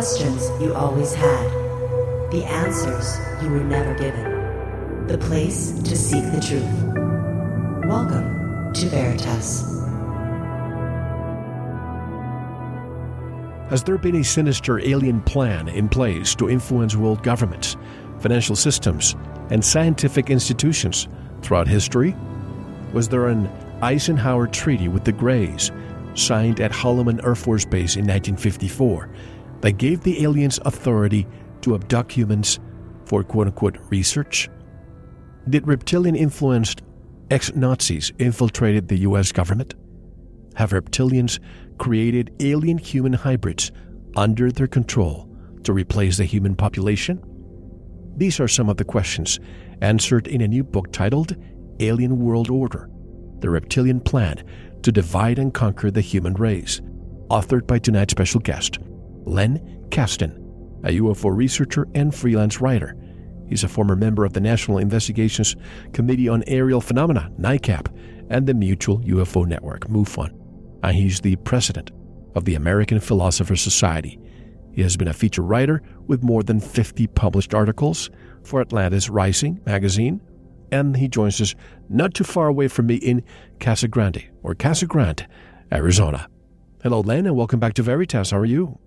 questions you always had, the answers you were never given, the place to seek the truth. Welcome to Veritas. Has there been a sinister alien plan in place to influence world governments, financial systems, and scientific institutions throughout history? Was there an Eisenhower Treaty with the Greys, signed at Holloman Air Force Base in 1954, that gave the aliens authority to abduct humans for quote-unquote research? Did reptilian-influenced ex-Nazis infiltrated the U.S. government? Have reptilians created alien-human hybrids under their control to replace the human population? These are some of the questions answered in a new book titled Alien World Order, The Reptilian Plan to Divide and Conquer the Human Race, authored by tonight's special guest, Len Kasten, a UFO researcher and freelance writer. He's a former member of the National Investigations Committee on Aerial Phenomena, NICAP, and the Mutual UFO Network, MUFON, and he's the president of the American Philosophers Society. He has been a feature writer with more than 50 published articles for Atlantis Rising magazine, and he joins us not too far away from me in Casa Grande, Arizona. Hello, Len, and welcome back to Veritas. How are you?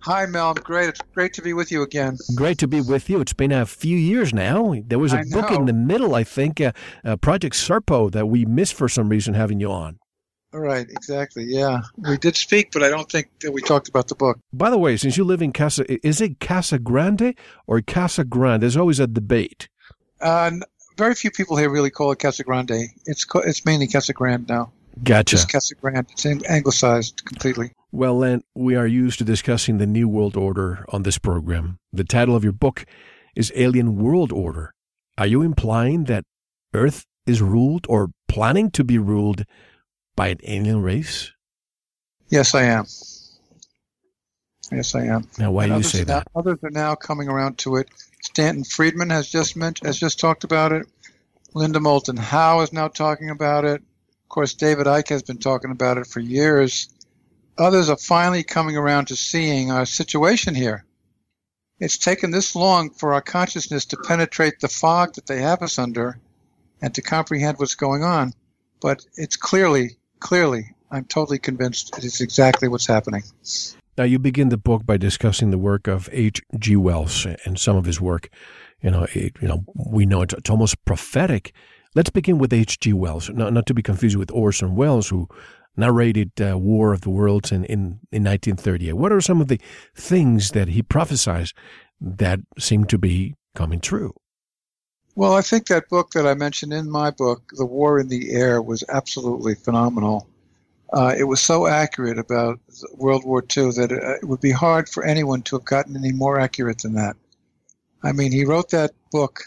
Hi, Mel. I'm great. It's great to be with you again. Great to be with you. It's been a few years now. There was a book in the middle, I think, Project Serpo, that we missed for some reason having you on. All right, exactly, yeah. We did speak, but I don't think that we talked about the book. By the way, since you live in is it Casa Grande or Casa Grande? There's always a debate. Very few people here really call it Casa Grande. It's mainly Casa Grande now. Gotcha. Just Casa Grande. It's anglicized completely. Well, Len, we are used to discussing the New World Order on this program. The title of your book is Alien World Order. Are you implying that Earth is ruled or planning to be ruled by an alien race? Yes, I am. Now, why do you say that? Others are now coming around to it. Stanton Friedman has just talked about it. Linda Moulton Howe is now talking about it. Of course, David Icke has been talking about it for years. Others are finally coming around to seeing our situation here. It's taken this long for our consciousness to penetrate the fog that they have us under and to comprehend what's going on. But it's clearly, I'm totally convinced it is exactly what's happening. Now, you begin the book by discussing the work of H.G. Wells and some of his work. We know it's almost prophetic. Let's begin with H.G. Wells, not to be confused with Orson Welles, who narrated War of the Worlds in 1938. What are some of the things that he prophesied that seem to be coming true? Well, I think that book that I mentioned in my book, The War in the Air, was absolutely phenomenal. It was so accurate about World War II that it would be hard for anyone to have gotten any more accurate than that. I mean, he wrote that book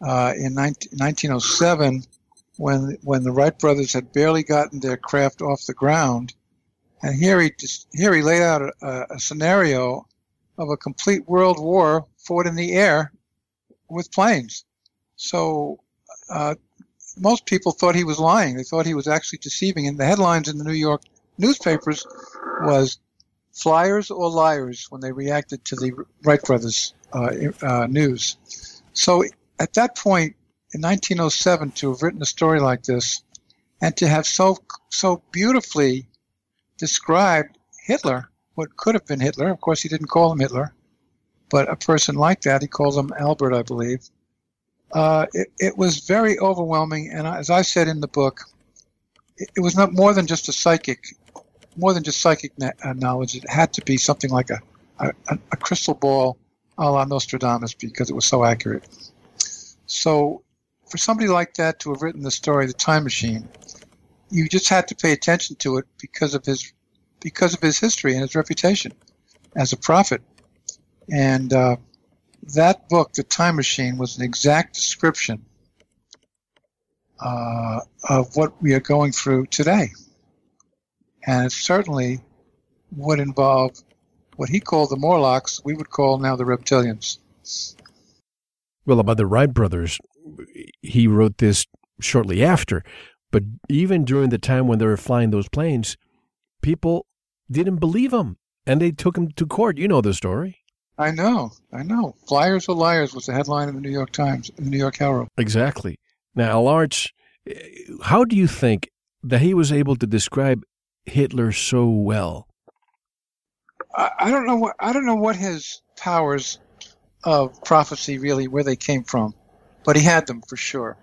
in 1907 when the Wright brothers had barely gotten their craft off the ground. And here he laid out a scenario of a complete world war fought in the air with planes. So most people thought he was lying. They thought he was actually deceiving. And the headlines in the New York newspapers was flyers or liars when they reacted to the Wright brothers news. So at that point in 1907, to have written a story like this and to have so beautifully described Hitler, what could have been Hitler. Of course, he didn't call him Hitler, but a person like that, he calls him Albert, I believe. It was very overwhelming, and as I said in the book, it was not more than just psychic knowledge. It had to be something like a crystal ball, a la Nostradamus, because it was so accurate. So, for somebody like that to have written the story, The Time Machine, you just had to pay attention to it because of his history and his reputation as a prophet, and. That book, The Time Machine, was an exact description of what we are going through today. And it certainly would involve what he called the Morlocks, we would call now the Reptilians. Well, about the Wright brothers, he wrote this shortly after, but even during the time when they were flying those planes, people didn't believe him. and they took him to court. You know the story. I know. Flyers are liars was the headline of the New York Times, the New York Herald. Exactly. Now, Lawrence, how do you think that he was able to describe Hitler so well? I don't know what his powers of prophecy really, where they came from, but he had them for sure.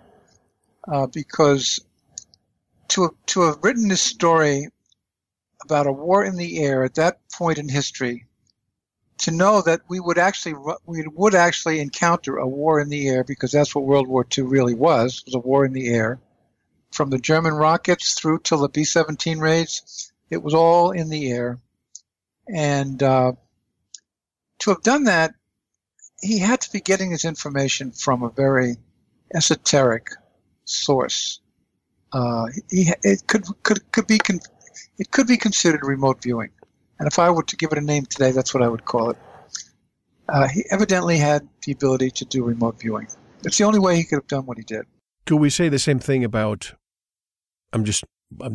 Because to have written this story about a war in the air at that point in history, to know that we would actually encounter a war in the air, because that's what World War II really was a war in the air. From the German rockets through till the B-17 raids, it was all in the air. And to have done that, he had to be getting his information from a very esoteric source. It could be considered remote viewing. And if I were to give it a name today, that's what I would call it. He evidently had the ability to do remote viewing. It's the only way he could have done what he did. Could we say the same thing about, I'm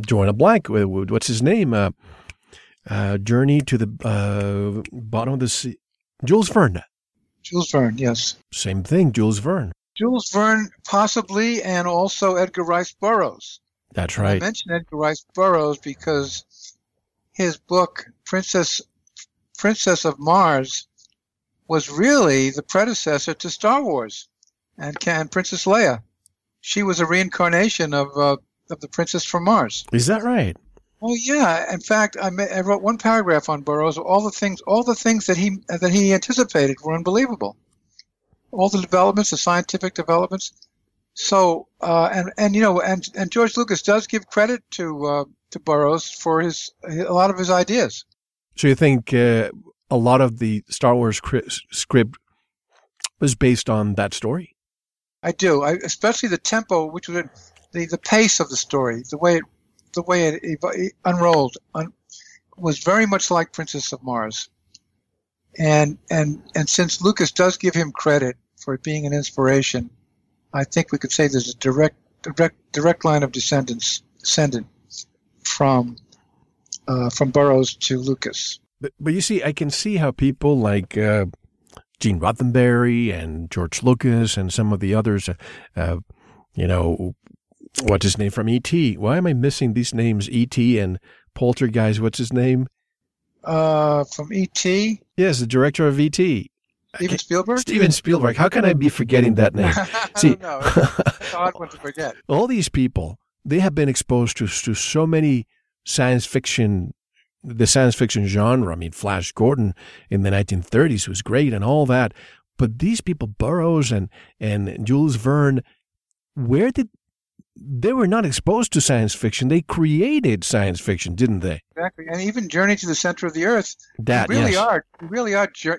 drawing a blank, what's his name? Journey to the bottom of the sea. Jules Verne. Jules Verne, yes. Same thing, Jules Verne. Jules Verne, possibly, and also Edgar Rice Burroughs. That's right. I mentioned Edgar Rice Burroughs because his book, Princess of Mars, was really the predecessor to Star Wars and Princess Leia. She was a reincarnation of the Princess from Mars. Is that right? Oh, yeah. In fact, I wrote one paragraph on Burroughs. All the things that he anticipated were unbelievable. All the developments, the scientific developments. So, and George Lucas does give credit to Burroughs for a lot of his ideas. So you think a lot of the Star Wars script was based on that story? I do, especially the tempo, which was the pace of the story, the way it unrolled, was very much like Princess of Mars. And since Lucas does give him credit for it being an inspiration, I think we could say there's a direct line of descendant from Burroughs to Lucas. But you see, I can see how people like Gene Roddenberry and George Lucas and some of the others, what's his name from E.T.? Why am I missing these names? E.T. and Poltergeist, what's his name? From E.T.? Yes, the director of E.T. Steven Spielberg. How can I be forgetting that name? See, no, it's hard one to forget. All these people, they have been exposed to so many science fiction genre. I mean, Flash Gordon in the 1930s was great and all that. But these people, Burroughs and Jules Verne, they were not exposed to science fiction. They created science fiction, didn't they? Exactly. And even Journey to the Center of the Earth. We really are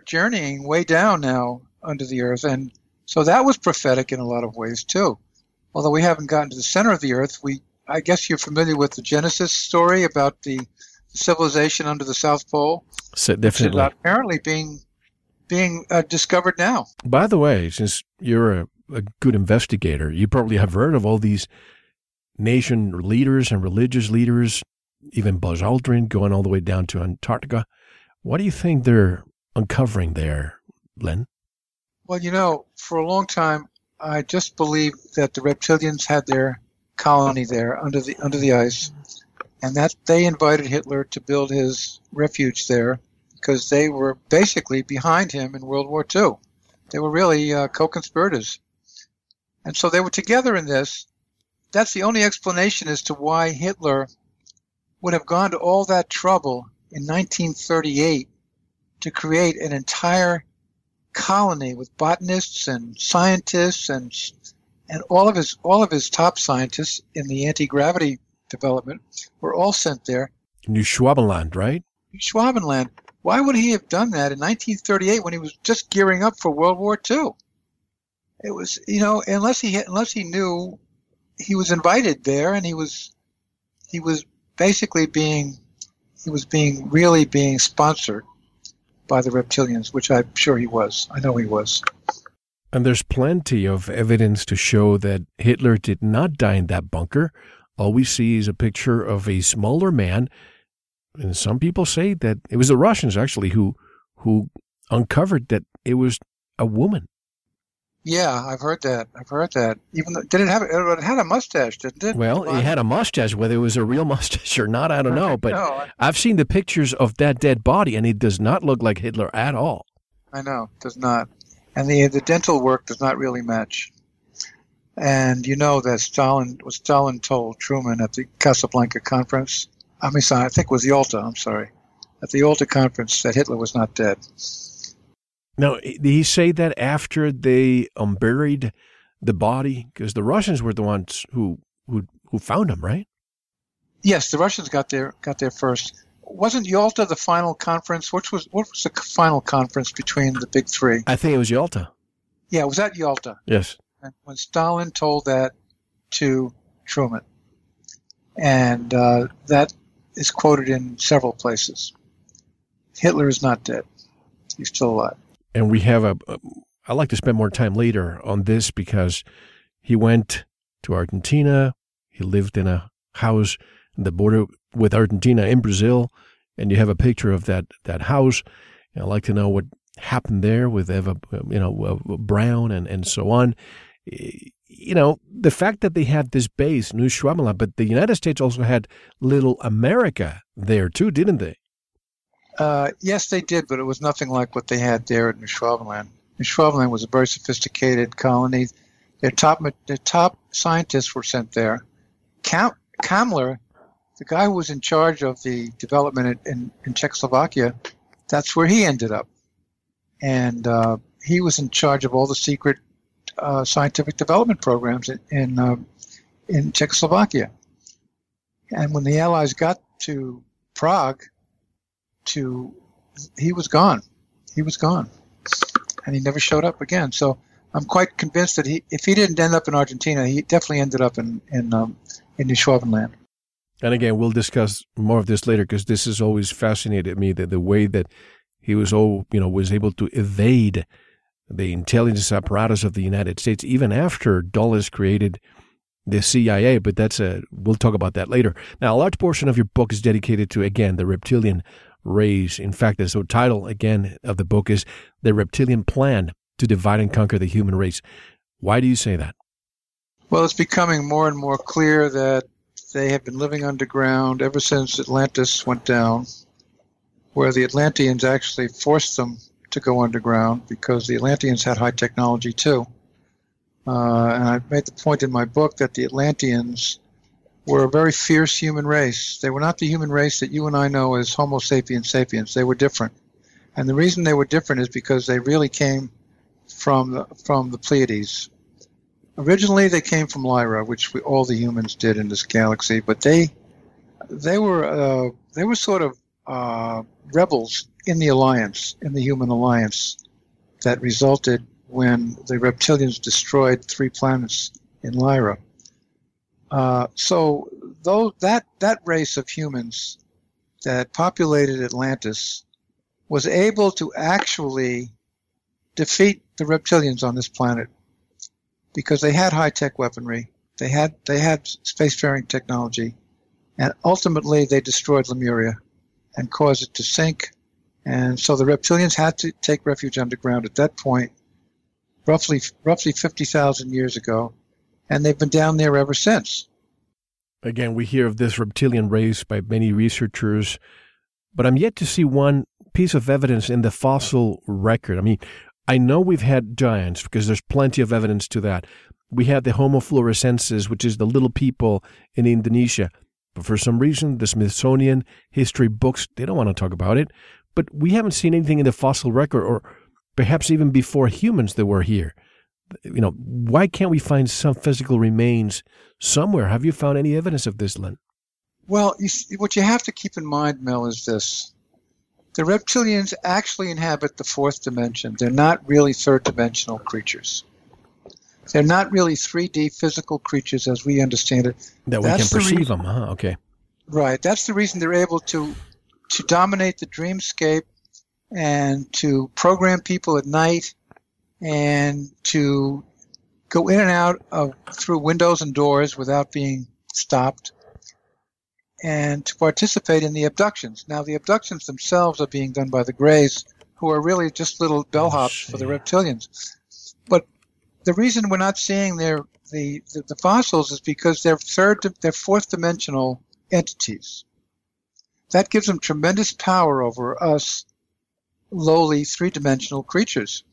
journeying way down now under the Earth. And so that was prophetic in a lot of ways, too. Although we haven't gotten to the center of the Earth, I guess you're familiar with the Genesis story about the civilization under the South Pole. So definitely. It's apparently being discovered now. By the way, since you're a good investigator, you probably have heard of all these nation leaders and religious leaders, even Buzz Aldrin going all the way down to Antarctica. What do you think they're uncovering there, Len? Well, for a long time, I just believed that the reptilians had their colony there under the ice, and that they invited Hitler to build his refuge there because they were basically behind him in World War II. They were really co-conspirators. And so they were together in this. That's the only explanation as to why Hitler would have gone to all that trouble in 1938 to create an entire colony with botanists and scientists and all of his top scientists in the anti-gravity development were all sent there. Neuschwabenland, right? Neuschwabenland. Why would he have done that in 1938 when he was just gearing up for World War II? It was, unless he knew he was invited there, and he was being sponsored by the reptilians, which I'm sure he was. I know he was. And there's plenty of evidence to show that Hitler did not die in that bunker. All we see is a picture of a smaller man And some people say that it was the Russians actually who uncovered that it was a woman. Yeah, I've heard that. Even though, it had a mustache, didn't it? Well, it had a mustache. Whether it was a real mustache or not, I don't know. But no, I've seen the pictures of that dead body, and it does not look like Hitler at all. I know, it does not. And the dental work does not really match. And you know that Stalin told Truman at the Casablanca conference. I think it was Yalta. I'm sorry, at the Yalta conference that Hitler was not dead. Now, did he say that after they unburied the body? Because the Russians were the ones who found him, right? Yes, the Russians got there first. Wasn't Yalta the final conference? What was the final conference between the big three? I think it was Yalta. Yeah, it was at Yalta. Yes. And when Stalin told that to Truman, and that is quoted in several places. Hitler is not dead. He's still alive. And we have I like to spend more time later on this because he went to Argentina. He lived in a house on the border with Argentina in Brazil. And you have a picture of that house. And I'd like to know what happened there with Eva, Brown and so on. You know, the fact that they had this base, Neuschwabenland, but the United States also had Little America there too, didn't they? Yes, they did, but it was nothing like what they had there at Neuschwabenland. Neuschwabenland was a very sophisticated colony. Their top scientists were sent there. Kammler, the guy who was in charge of the development in Czechoslovakia, that's where he ended up. And he was in charge of all the secret scientific development programs in Czechoslovakia. And when the Allies got to Prague, he was gone, and he never showed up again. So I'm quite convinced that if he didn't end up in Argentina, he definitely ended up in Neuschwabenland. And again, we'll discuss more of this later because this has always fascinated me, that the way that he was able to evade the intelligence apparatus of the United States, even after Dulles created the CIA. But we'll talk about that later. Now, a large portion of your book is dedicated to, again, the reptilian race. In fact, the title, again, of the book is The Reptilian Plan to Divide and Conquer the Human Race. Why do you say that? Well, it's becoming more and more clear that they have been living underground ever since Atlantis went down, where the Atlanteans actually forced them to go underground because the Atlanteans had high technology too. And I made the point in my book that the Atlanteans were a very fierce human race. They were not the human race that you and I know as Homo sapiens sapiens. They were different. And the reason they were different is because they really came from the Pleiades. Originally, they came from Lyra, which all the humans did in this galaxy. But they were sort of rebels in the alliance, in the human alliance, that resulted when the reptilians destroyed 3 planets in Lyra. So though that race of humans that populated Atlantis was able to actually defeat the reptilians on this planet because they had high-tech weaponry, they had spacefaring technology, and ultimately they destroyed Lemuria and caused it to sink. And so the reptilians had to take refuge underground at that point, roughly 50,000 years ago. And they've been down there ever since. Again, we hear of this reptilian race by many researchers, but I'm yet to see one piece of evidence in the fossil record. I mean, I know we've had giants because there's plenty of evidence to that. We had the Homo floresiensis, which is the little people in Indonesia. But for some reason, the Smithsonian history books, they don't want to talk about it. But we haven't seen anything in the fossil record, or perhaps even before humans that were here. You know, why can't we find some physical remains somewhere? Have you found any evidence of this, Len? Well, what you have to keep in mind, Mel, is this. The reptilians actually inhabit the 4th dimension. They're not really 3rd-dimensional creatures. They're not really 3D physical creatures as we understand it. That's the reason we can perceive them, huh? Okay. Right. That's the reason they're able to dominate the dreamscape and to program people at night, and to go in and out through windows and doors without being stopped. and to participate in the abductions. Now, the abductions themselves are being done by the Greys, who are really just little bellhops for the reptilians. But the reason we're not seeing the fossils is because they're fourth-dimensional entities. That gives them tremendous power over us lowly three-dimensional creatures.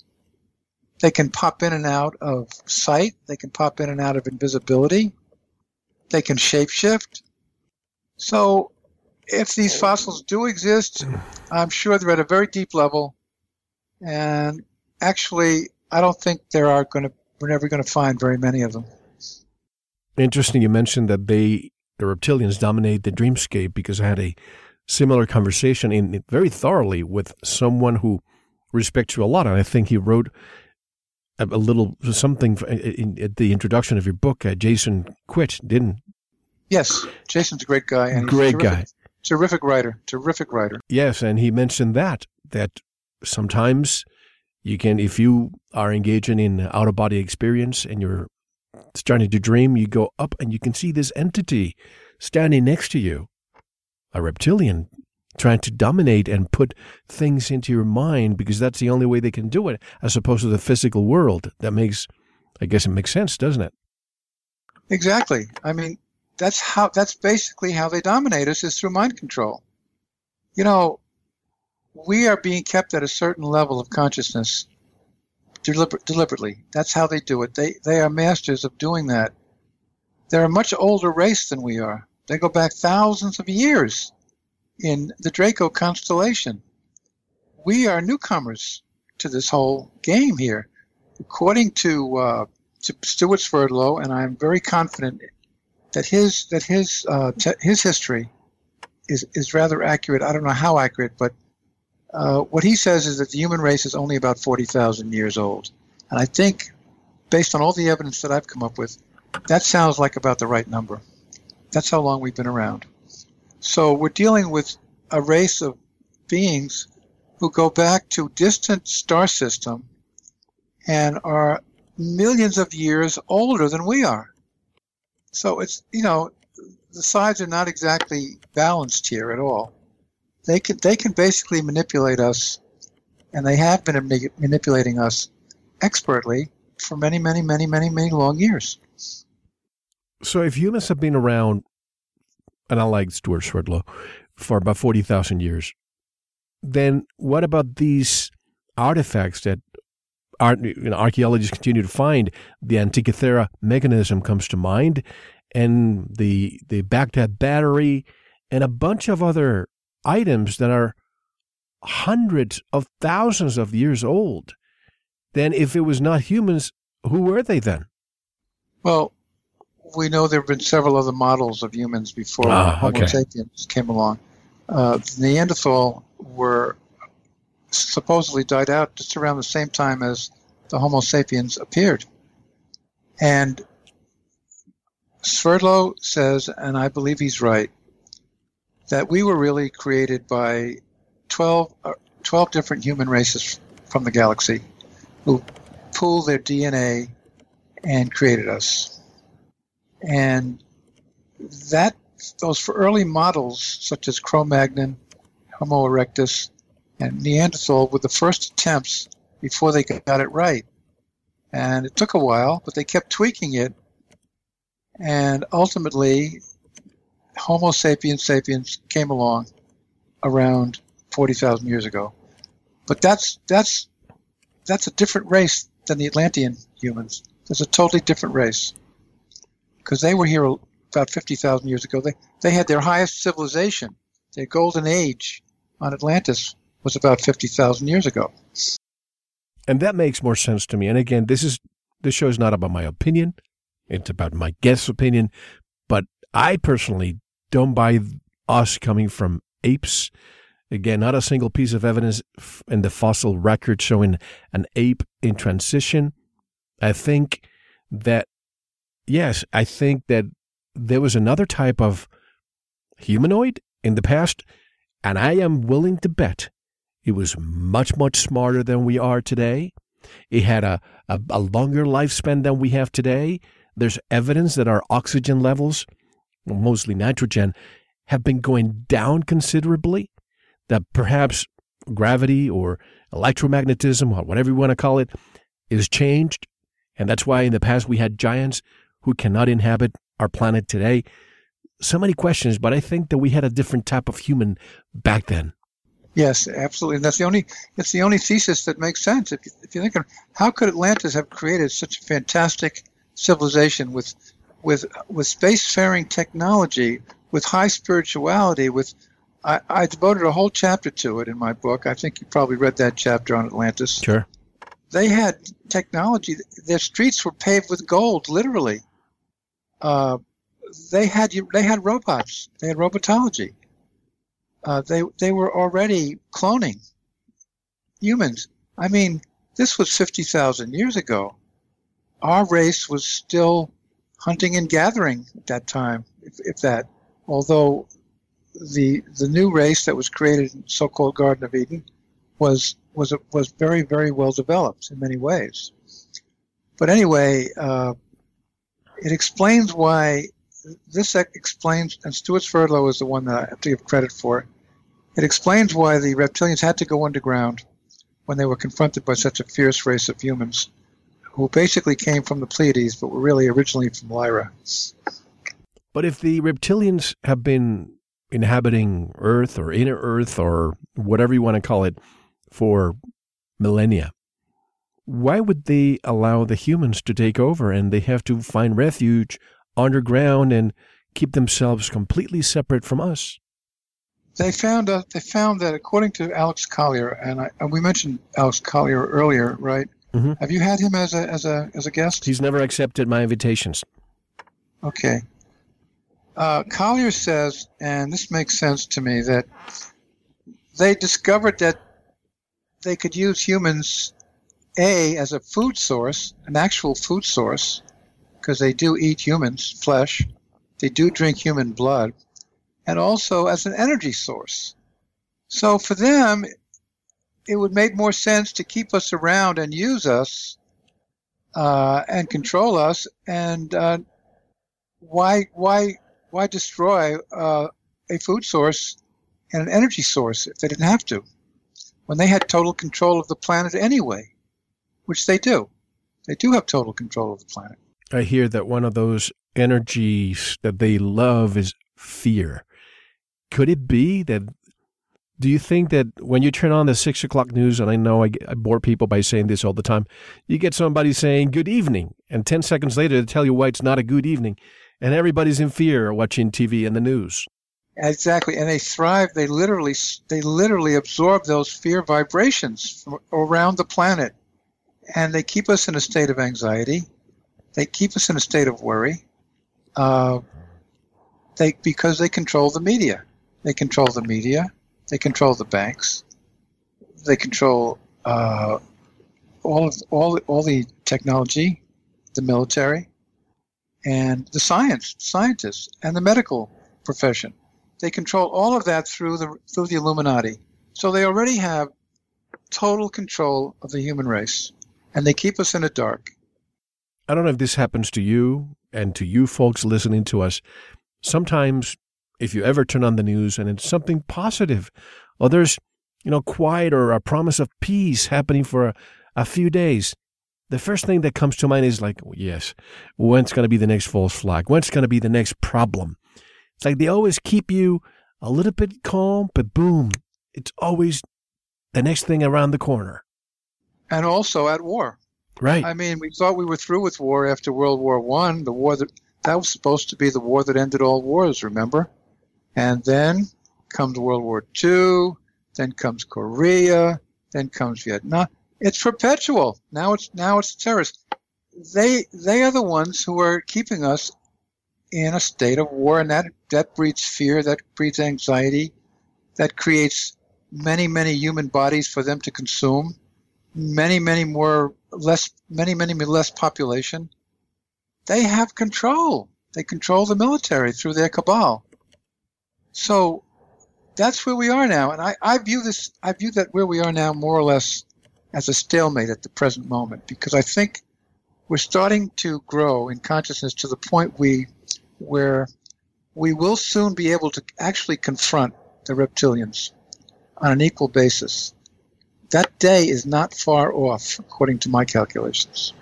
They can pop in and out of sight. They can pop in and out of invisibility. They can shapeshift. So if these fossils do exist, I'm sure they're at a very deep level. And actually, I don't think we're never going to find very many of them. Interesting you mentioned that the reptilians dominate the dreamscape, because I had a similar conversation in very thoroughly with someone who respects you a lot. And I think he wrote a little something at the introduction of your book. Jason Quitt, didn't? Yes. Jason's a great guy. And great guy. Terrific writer. Yes. And he mentioned that sometimes you can, if you are engaging in out-of-body experience and you're starting to dream, you go up and you can see this entity standing next to you, a reptilian, trying to dominate and put things into your mind, because that's the only way they can do it, as opposed to the physical world. That makes, I guess it makes sense, doesn't it? Exactly. I mean, that's basically how they dominate us, is through mind control. You know, we are being kept at a certain level of consciousness deliberately. That's how they do it. They are masters of doing that. They're a much older race than we are. They go back thousands of years in the Draco constellation. We are newcomers to this whole game here. According to Stuart Sverdlow, and I'm very confident that his history is rather accurate. I don't know how accurate, but what he says is that the human race is only about 40,000 years old. And I think, based on all the evidence that I've come up with, that sounds like about the right number. That's how long we've been around. So we're dealing with a race of beings who go back to distant star system and are millions of years older than we are. So it's, you know, the sides are not exactly balanced here at all. They can basically manipulate us, and they have been manipulating us expertly for many, many, many, many, many long years. So if humans have been around, and I like Stuart Sverdlow, for about 40,000 years, then what about these artifacts that archaeologists continue to find? The Antikythera mechanism comes to mind, and the Baghdad battery, and a bunch of other items that are hundreds of thousands of years old. Then if it was not humans, who were they then? Well, we know there have been several other models of humans before Homo sapiens came along. The Neanderthal were supposedly died out just around the same time as the Homo sapiens appeared. And Sverdlow says, and I believe he's right, that we were really created by 12 different human races from the galaxy who pooled their DNA and created us. And those early models, such as Cro-Magnon, Homo erectus, and Neanderthal, were the first attempts before they got it right. And it took a while, but they kept tweaking it. And ultimately, Homo sapiens sapiens came along around 40,000 years ago. But that's a different race than the Atlantean humans. That's a totally different race. Because they were here about 50,000 years ago. They had their highest civilization. Their golden age on Atlantis was about 50,000 years ago. And that makes more sense to me. And again, this show is not about my opinion. It's about my guest's opinion. But I personally don't buy us coming from apes. Again, not a single piece of evidence in the fossil record showing an ape in transition. I think that there was another type of humanoid in the past, and I am willing to bet it was much, much smarter than we are today. It had a longer lifespan than we have today. There's evidence that our oxygen levels, mostly nitrogen, have been going down considerably, that perhaps gravity or electromagnetism, or whatever you want to call it, is changed. And that's why in the past we had giants who cannot inhabit our planet today. So many questions, but I think that we had a different type of human back then. Yes, absolutely. And that's the only, it's the only thesis that makes sense. If you think of how could Atlantis have created such a fantastic civilization with spacefaring technology, with high spirituality, with I devoted a whole chapter to it in my book. I think you probably read that chapter on Atlantis. Sure. They had technology. Their streets were paved with gold, literally. They had robots. They had robotology. They were already cloning humans. I mean, this was 50,000 years ago. Our race was still hunting and gathering at that time, if that. Although the new race that was created in the so-called Garden of Eden was very, very well developed in many ways. But anyway, it explains why. This explains, and Stuart Sverdlow is the one that I have to give credit for. It explains why the reptilians had to go underground when they were confronted by such a fierce race of humans who basically came from the Pleiades but were really originally from Lyra. But if the reptilians have been inhabiting Earth or inner Earth or whatever you want to call it for millennia, why would they allow the humans to take over and they have to find refuge underground and keep themselves completely separate from us? They found that, according to Alex Collier, and we mentioned Alex Collier earlier, right? Mm-hmm. Have you had him as a guest? He's never accepted my invitations. Okay. Collier says, and this makes sense to me, that they discovered that they could use humans, as a food source, an actual food source, because they do eat humans' flesh, they do drink human blood, and also as an energy source. So for them, it would make more sense to keep us around and use us and control us, and why destroy a food source and an energy source if they didn't have to, when they had total control of the planet anyway, which they do. They do have total control of the planet. I hear that one of those energies that they love is fear. Could it be that, do you think that when you turn on the 6 o'clock news, and I know I bore people by saying this all the time, you get somebody saying good evening, and 10 seconds later they tell you why it's not a good evening, and everybody's in fear watching TV and the news. Exactly, and they thrive, they literally absorb those fear vibrations from around the planet, and they keep us in a state of anxiety. They keep us in a state of worry because they control the media. They control the media. They control the banks. They control all the technology, the military, and the scientists, and the medical profession. They control all of that through the Illuminati. So they already have total control of the human race, and they keep us in the dark. I don't know if this happens to you and to you folks listening to us. Sometimes if you ever turn on the news and it's something positive, or there's, quiet or a promise of peace happening for a few days, the first thing that comes to mind is like, yes, when's going to be the next false flag? When's going to be the next problem? It's like they always keep you a little bit calm, but boom, it's always the next thing around the corner. And also at war. Right. I mean, we thought we were through with war after World War I, the war that was supposed to be the war that ended all wars, remember? And then comes World War II, then comes Korea, then comes Vietnam. It's perpetual. Now it's terrorists. They are the ones who are keeping us in a state of war, and that breeds fear, that breeds anxiety, that creates many, many human bodies for them to consume. Many more less population. They have control. They control the military through their cabal. So that's where we are now. And I view that where we are now more or less as a stalemate at the present moment, because I think we're starting to grow in consciousness to the point where we will soon be able to actually confront the reptilians on an equal basis. That day is not far off, according to my calculations.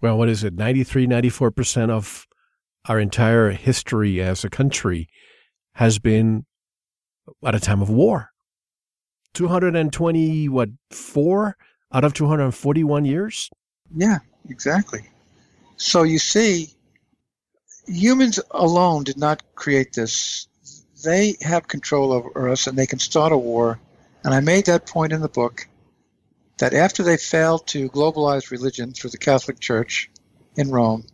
Well, what is it, 93, 94% of our entire history as a country has been at a time of war. 224 out of 241 years? Yeah, exactly. So you see, humans alone did not create this. They have control over us, and they can start a war. And I made that point in the book, that after they failed to globalize religion through the Catholic Church in Rome,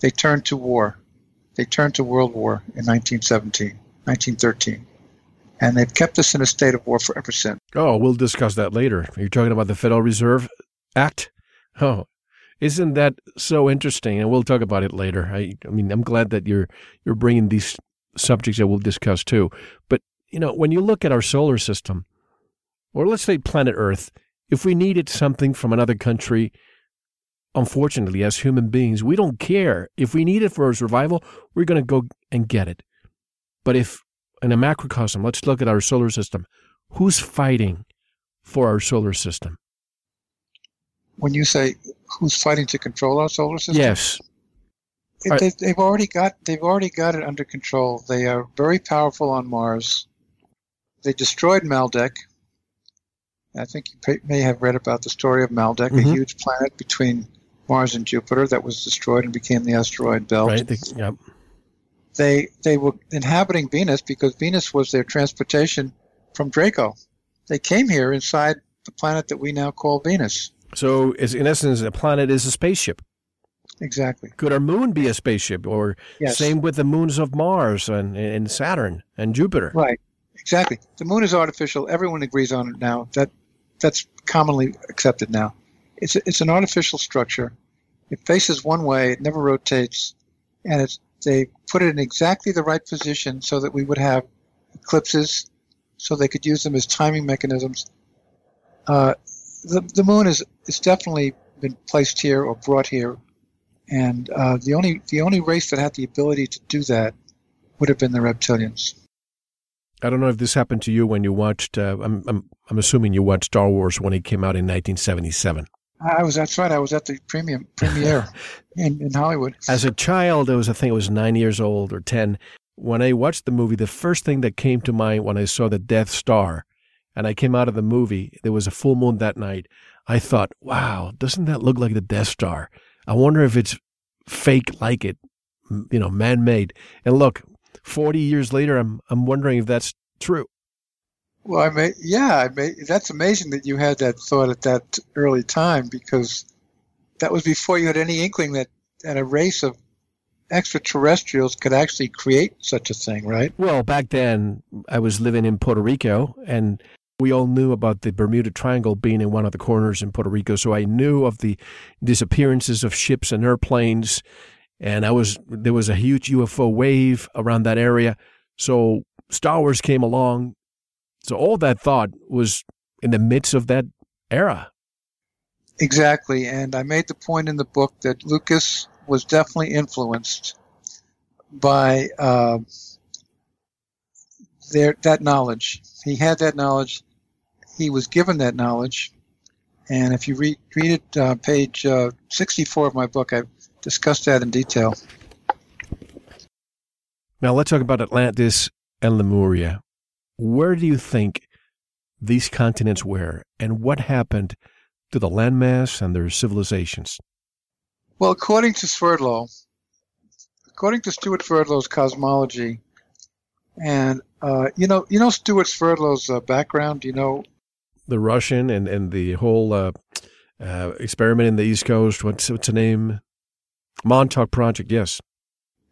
they turned to war. They turned to World War in 1913. And they've kept us in a state of war forever since. Oh, we'll discuss that later. You're talking about the Federal Reserve Act? Oh, isn't that so interesting? And we'll talk about it later. I mean, I'm glad that you're bringing these subjects that we'll discuss too. But, you know, when you look at our solar system, or let's say planet Earth, if we needed something from another country, unfortunately, as human beings, we don't care. If we need it for our survival, we're going to go and get it. But if in a macrocosm, let's look at our solar system. Who's fighting for our solar system? When you say who's fighting to control our solar system? Yes. They've already got it under control. They are very powerful on Mars. They destroyed Maldek. I think you may have read about the story of Maldek, a huge planet between Mars and Jupiter that was destroyed and became the asteroid belt. Right. Yep. They were inhabiting Venus because Venus was their transportation from Draco. They came here inside the planet that we now call Venus. So, in essence, a planet is a spaceship. Exactly. Could our moon be a spaceship? Or same with the moons of Mars and Saturn and Jupiter. Right. Exactly. The moon is artificial. Everyone agrees on it now. That's commonly accepted now. It's an artificial structure. It faces one way. It never rotates. And they put it in exactly the right position so that we would have eclipses, so they could use them as timing mechanisms. The moon is definitely been placed here or brought here. And the only race that had the ability to do that would have been the reptilians. I don't know if this happened to you when you watched, I'm assuming you watched Star Wars when it came out in 1977. That's right. I was at the premiere in Hollywood. As a child, I was 9 years old or 10. When I watched the movie, the first thing that came to mind when I saw the Death Star and I came out of the movie, there was a full moon that night. I thought, wow, doesn't that look like the Death Star? I wonder if it's fake like it, you know, man-made. And look, 40 years later, I'm wondering if that's true. Well, that's amazing that you had that thought at that early time, because that was before you had any inkling that a race of extraterrestrials could actually create such a thing, right? Well, back then, I was living in Puerto Rico, and we all knew about the Bermuda Triangle being in one of the corners in Puerto Rico, so I knew of the disappearances of ships and airplanes. And there was a huge UFO wave around that area. So Star Wars came along. So all that thought was in the midst of that era. Exactly. And I made the point in the book that Lucas was definitely influenced by that knowledge. He had that knowledge. He was given that knowledge. And if you read it, page 64 of my book, I've discuss that in detail. Now let's talk about Atlantis and Lemuria. Where do you think these continents were, and what happened to the landmass and their civilizations? Well, according to Stuart Sverdlow's cosmology, and you know Stuart Sverdlow's background, you know, the Russian and the whole experiment in the East Coast. What's the name? Montauk Project, yes.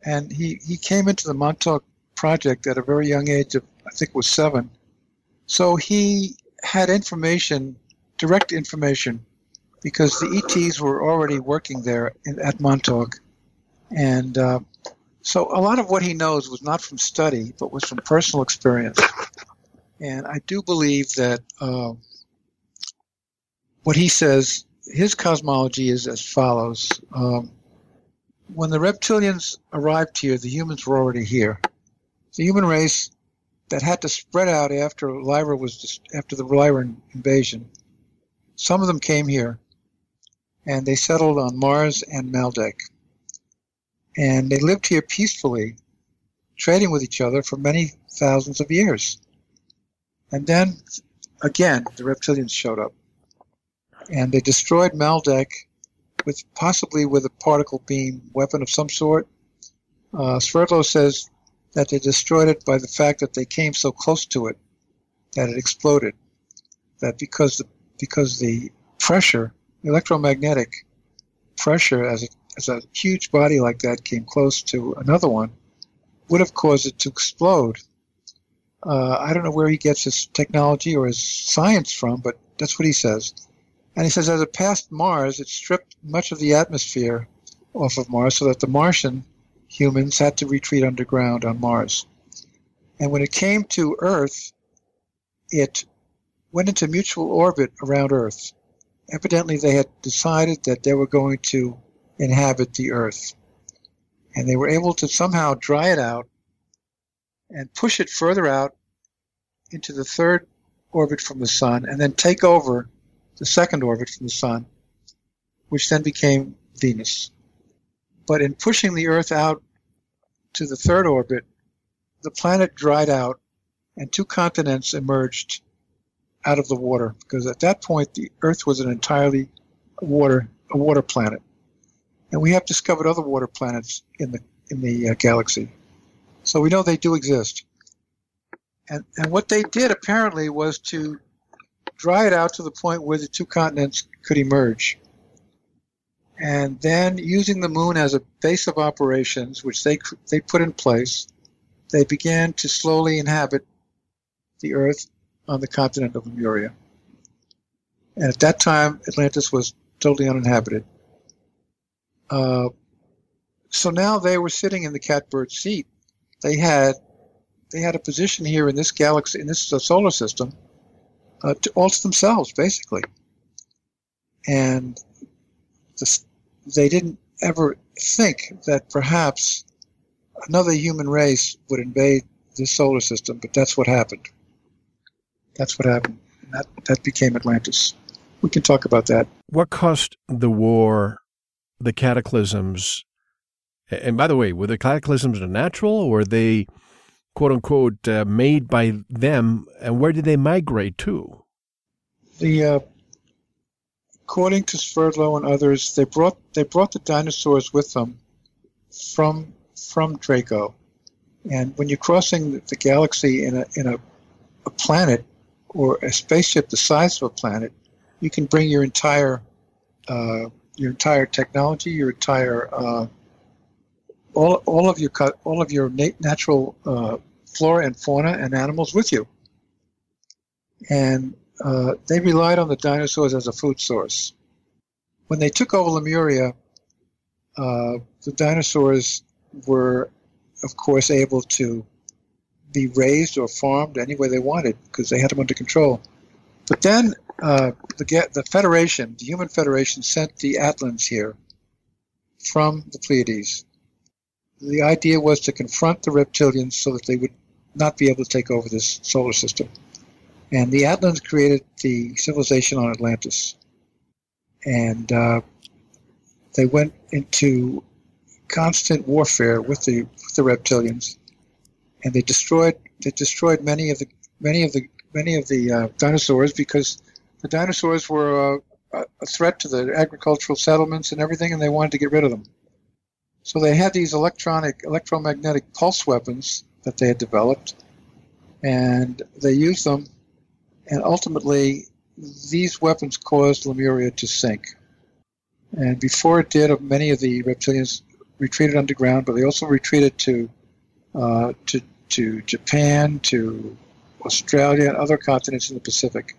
And he came into the Montauk Project at a very young age of, I think it was 7. So he had direct information, because the ETs were already working there at Montauk. And so a lot of what he knows was not from study, but was from personal experience. And I do believe that what he says, his cosmology is as follows. When the reptilians arrived here, the humans were already here. the human race that had to spread out after Lyra was after the Lyra invasion. Some of them came here, and they settled on Mars and Maldek. And they lived here peacefully, trading with each other for many thousands of years. And then, again, the reptilians showed up. And they destroyed Maldek with possibly with a particle beam weapon of some sort. Sverdlow says that they destroyed it by the fact that they came so close to it that it exploded. That because the pressure, electromagnetic pressure, as a huge body like that came close to another one, would have caused it to explode. I don't know where he gets his technology or his science from, but that's what he says. And he says as it passed Mars, it stripped much of the atmosphere off of Mars so that the Martian humans had to retreat underground on Mars. And when it came to Earth, it went into mutual orbit around Earth. Evidently, they had decided that they were going to inhabit the Earth. And they were able to somehow dry it out and push it further out into the third orbit from the sun and then take over the second orbit from the sun, which then became Venus. But in pushing the Earth out to the third orbit, the planet dried out and two continents emerged out of the water, because at that point the Earth was an entirely water planet. And we have discovered other water planets in the galaxy. So we know they do exist. And what they did apparently was to dry it out to the point where the two continents could emerge. And then using the moon as a base of operations, which they put in place, they began to slowly inhabit the Earth on the continent of Lemuria. And at that time, Atlantis was totally uninhabited. So now they were sitting in the catbird seat. They had a position here in this galaxy, in this solar system, all to themselves, basically. And they didn't ever think that perhaps another human race would invade this solar system, but that's what happened. And that became Atlantis. We can talk about that. What caused the war, the cataclysms? And by the way, were the cataclysms natural, or were they, quote-unquote, made by them, and where did they migrate to? According to Sverdlow and others, they brought the dinosaurs with them from Draco. And when you're crossing the galaxy in a planet or a spaceship the size of a planet, you can bring your entire technology, your entire all of your natural flora and fauna and animals with you. And they relied on the dinosaurs as a food source. When they took over Lemuria, the dinosaurs were, of course, able to be raised or farmed any way they wanted because they had them under control. But then the Federation, the Human Federation, sent the Atlans here from the Pleiades. The idea was to confront the reptilians so that they would not be able to take over this solar system. And the Atlans created the civilization on Atlantis. And they went into constant warfare with the reptilians, and they destroyed many of the dinosaurs, because the dinosaurs were a threat to the agricultural settlements and everything, and they wanted to get rid of them. So they had these electromagnetic pulse weapons that they had developed, and they used them, and ultimately these weapons caused Lemuria to sink. And before it did, many of the reptilians retreated underground, but they also retreated to Japan, to Australia, and other continents in the Pacific.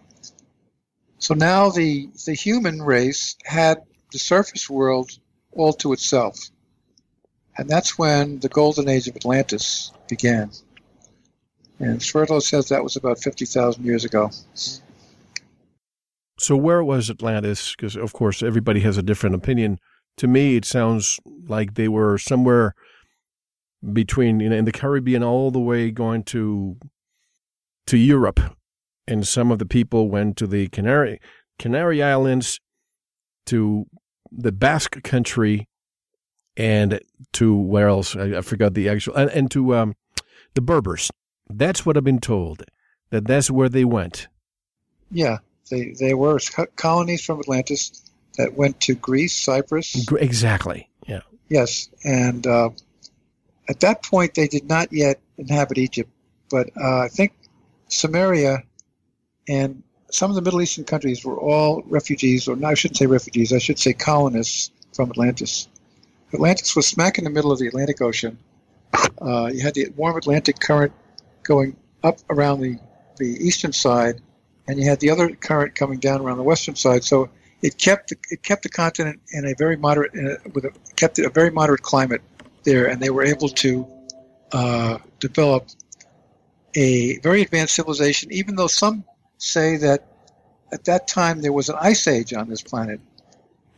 So now the human race had the surface world all to itself. And that's when the golden age of Atlantis began. And Sverdlow says that was about 50,000 years ago. So where was Atlantis? Because, of course, everybody has a different opinion. To me, it sounds like they were somewhere between, in the Caribbean all the way going to Europe. And some of the people went to the Canary Islands, to the Basque Country, and to where else? I forgot the actual, and to the Berbers. That's what I've been told, that that's where they went. Yeah, they were colonies from Atlantis that went to Greece, Cyprus. Exactly, yeah. Yes, and at that point they did not yet inhabit Egypt, but I think Samaria and some of the Middle Eastern countries were all refugees, or no, I shouldn't say refugees, I should say colonists from Atlantis. Atlantis was smack in the middle of the Atlantic Ocean. You had the warm Atlantic current going up around the eastern side, and you had the other current coming down around the western side. So it kept the continent in a very moderate kept a very moderate climate there, and they were able to develop a very advanced civilization. Even though some say that at that time there was an ice age on this planet,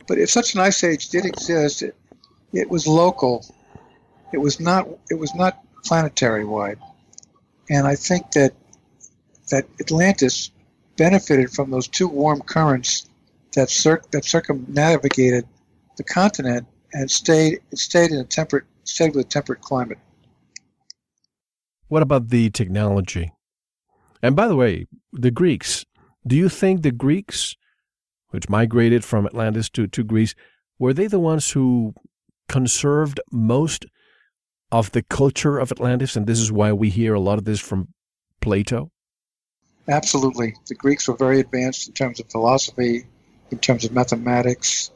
but if such an ice age did exist, it was local. It was not planetary wide. And I think that Atlantis benefited from those two warm currents that circumnavigated the continent and stayed in a temperate, stayed with a temperate climate. What about the technology? And by the way, the Greeks, do you think the Greeks, which migrated from Atlantis to Greece, were they the ones who conserved most of the culture of Atlantis? And this is why we hear a lot of this from Plato? Absolutely. The Greeks were very advanced in terms of philosophy, in terms of mathematics,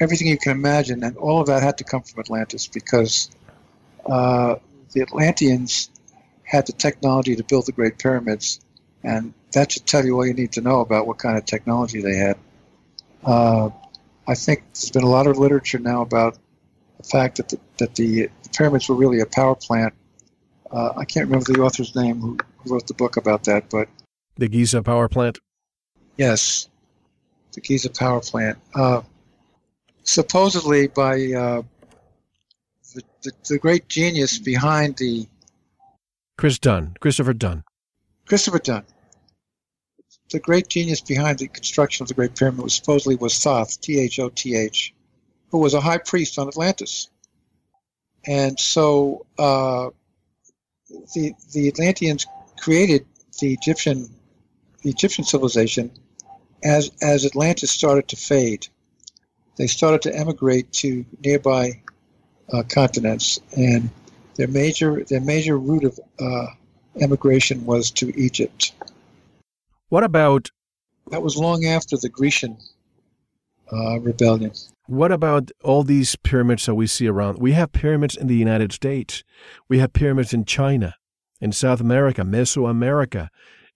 everything you can imagine. And all of that had to come from Atlantis because the Atlanteans had the technology to build the Great Pyramids. And that should tell you all you need to know about what kind of technology they had. I think there's been a lot of literature now about the fact that the pyramids were really a power plant. I can't remember the author's name who wrote the book about that, but the Giza power plant? Yes, the Giza power plant. Supposedly by the great genius behind the... Christopher Dunn. The great genius behind the construction of the Great Pyramid was supposedly was Thoth, Thoth, who was a high priest on Atlantis. And so the Atlanteans created the Egyptian civilization as Atlantis started to fade. They started to emigrate to nearby continents, and their major route of emigration was to Egypt. What about... That was long after the Grecian rebellion. What about all these pyramids that we see around? We have pyramids in the United States. We have pyramids in China, in South America, Mesoamerica,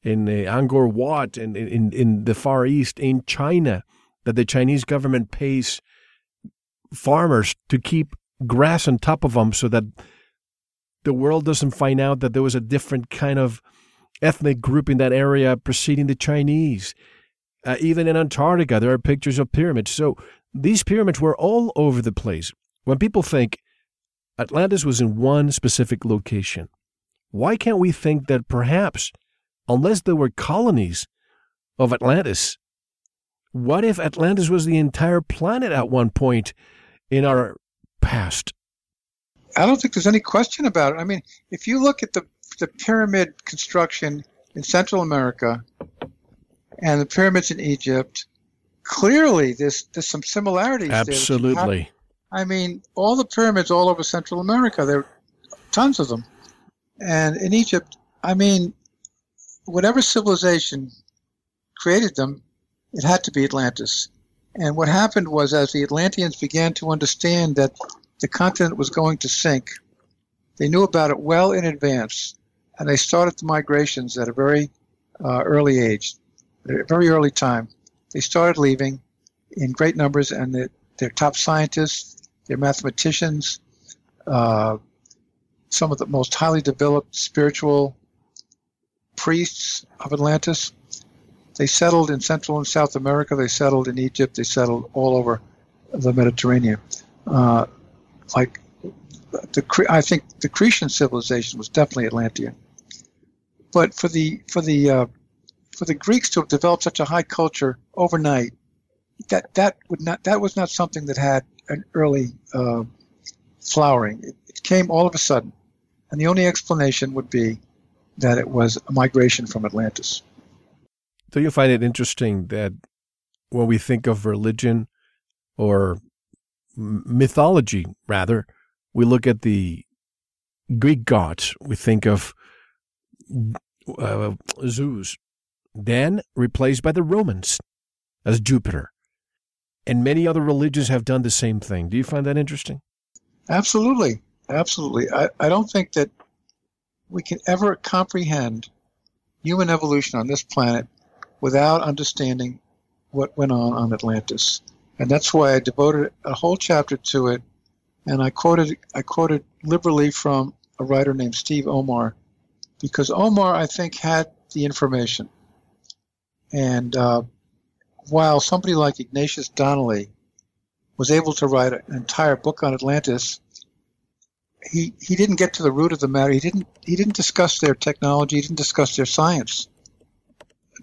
in Angkor Wat, in the Far East, in China, that the Chinese government pays farmers to keep grass on top of them so that the world doesn't find out that there was a different kind of ethnic group in that area preceding the Chinese. Even in Antarctica, there are pictures of pyramids. So these pyramids were all over the place. When people think Atlantis was in one specific location, why can't we think that perhaps, unless there were colonies of Atlantis, what if Atlantis was the entire planet at one point in our past? I don't think there's any question about it. I mean, if you look at the pyramid construction in Central America and the pyramids in Egypt, clearly there's some similarities. Absolutely. There. I mean, all the pyramids all over Central America, there are tons of them. And in Egypt, I mean, whatever civilization created them, it had to be Atlantis. And what happened was, as the Atlanteans began to understand that the continent was going to sink, they knew about it well in advance, and they started the migrations at a very early age, at a very early time. They started leaving in great numbers, and their top scientists, their mathematicians, some of the most highly developed spiritual priests of Atlantis, they settled in Central and South America, they settled in Egypt, they settled all over the Mediterranean. Like I think the Cretan civilization was definitely Atlantean. But for the Greeks to have developed such a high culture overnight, that was not something that had an early flowering. It came all of a sudden, and the only explanation would be that it was a migration from Atlantis. So you find it interesting that when we think of religion or mythology, rather, we look at the Greek gods, we think of Zeus, then replaced by the Romans as Jupiter. And many other religions have done the same thing. Do you find that interesting? Absolutely. Absolutely. I don't think that we can ever comprehend human evolution on this planet without understanding what went on Atlantis. And that's why I devoted a whole chapter to it. And I quoted liberally from a writer named Steve Omar, because Omar, I think, had the information. And while somebody like Ignatius Donnelly was able to write an entire book on Atlantis, he didn't get to the root of the matter. He didn't discuss their technology. He didn't discuss their science.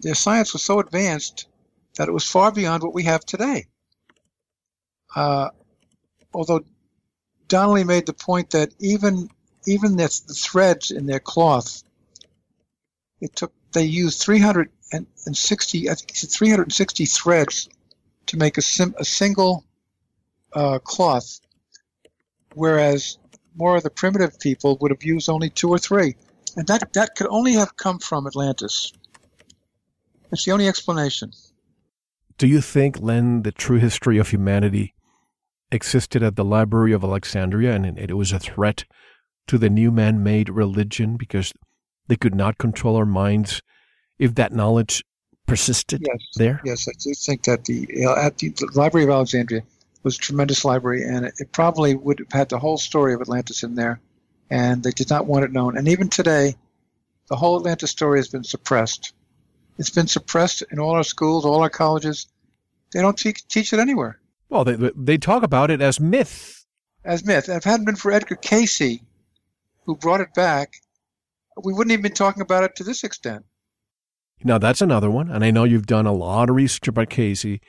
Their science was so advanced that it was far beyond what we have today. Although Donnelly made the point that even the threads in their cloth, they used 360. I think he said 360 threads to make a single cloth, whereas more of the primitive people would have used only 2 or 3, and that could only have come from Atlantis. It's the only explanation. Do you think, Len, the true history of humanity existed at the Library of Alexandria, and it was a threat to the new man-made religion because they could not control our minds if that knowledge persisted there? Yes, I do think that the Library of Alexandria was a tremendous library, and it probably would have had the whole story of Atlantis in there, and they did not want it known. And even today, the whole Atlantis story has been suppressed. It's been suppressed in all our schools, all our colleges. They don't teach it anywhere. Well, they talk about it as myth. As myth. If it hadn't been for Edgar Casey, who brought it back, we wouldn't even be talking about it to this extent. Now, that's another one, and I know you've done a lot of research about Casey.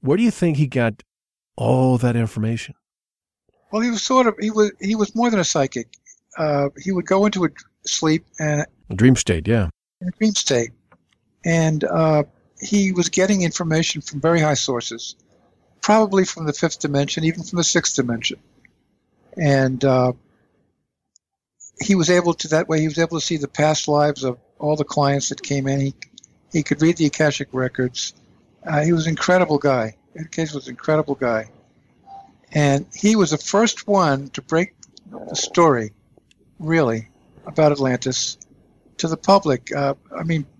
Where do you think he got all that information? Well, he was more than a psychic. He would go into a sleep and a dream state, yeah. A dream state. And he was getting information from very high sources, probably from the fifth dimension, even from the sixth dimension. And he was able to see the past lives of all the clients that came in. He could read the Akashic records. He was an incredible guy. Ed Case was an incredible guy. And he was the first one to break the story, really, about Atlantis to the public.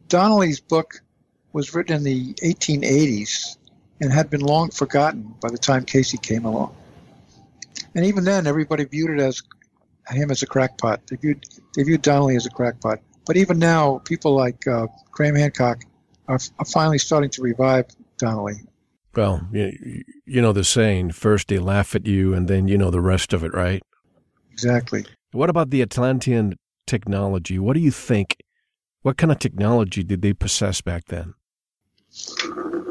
Donnelly's book was written in the 1880s and had been long forgotten by the time Casey came along. And even then, everybody viewed it as him as a crackpot. They viewed Donnelly as a crackpot. But even now, people like Graham Hancock are finally starting to revive Donnelly. Well, you know the saying, first they laugh at you, and then you know the rest of it, right? Exactly. What about the Atlantean technology? What do you think? What kind of technology did they possess back then?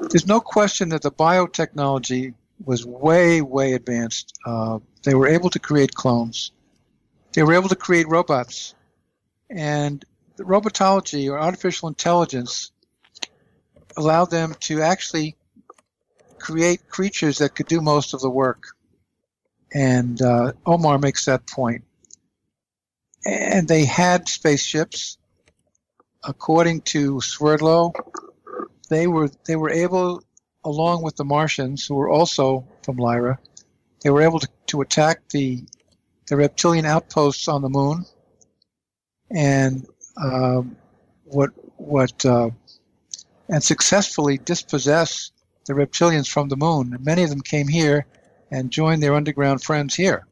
There's no question that the biotechnology was way, way advanced. They were able to create clones. They were able to create robots. And the robotology, or artificial intelligence, allowed them to actually create creatures that could do most of the work. And Omar makes that point. And they had spaceships. According to Sverdlow, they were able, along with the Martians, who were also from Lyra, they were able to attack the reptilian outposts on the moon. And and successfully dispossess the reptilians from the moon. Many of them came here and joined their underground friends here.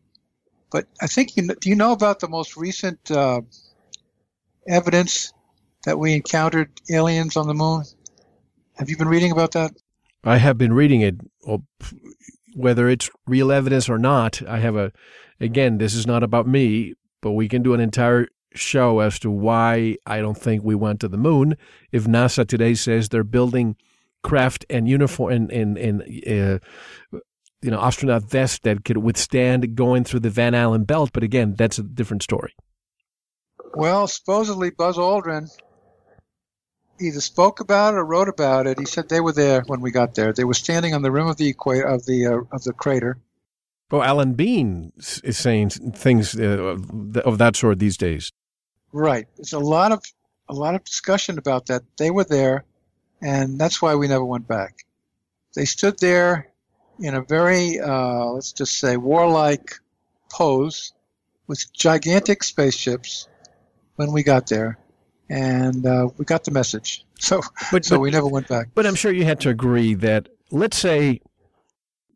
But I think do you know about the most recent evidence that we encountered aliens on the moon? Have you been reading about that? I have been reading it. Whether it's real evidence or not, I have a Again, this is not about me, but we can do an entire show as to why I don't think we went to the moon. If NASA today says they're building craft and uniform and astronaut vests that could withstand going through the Van Allen belt, but again, that's a different story. Well, supposedly Buzz Aldrin either spoke about it or wrote about it. He said they were there when we got there. They were standing on the rim of the equator of the crater. Oh, Alan Bean is saying things of that sort these days. Right. There's a lot of discussion about that. They were there, and that's why we never went back. They stood there in a very, let's just say, warlike pose with gigantic spaceships when we got there. And we got the message. So we never went back. But I'm sure you had to agree that, let's say,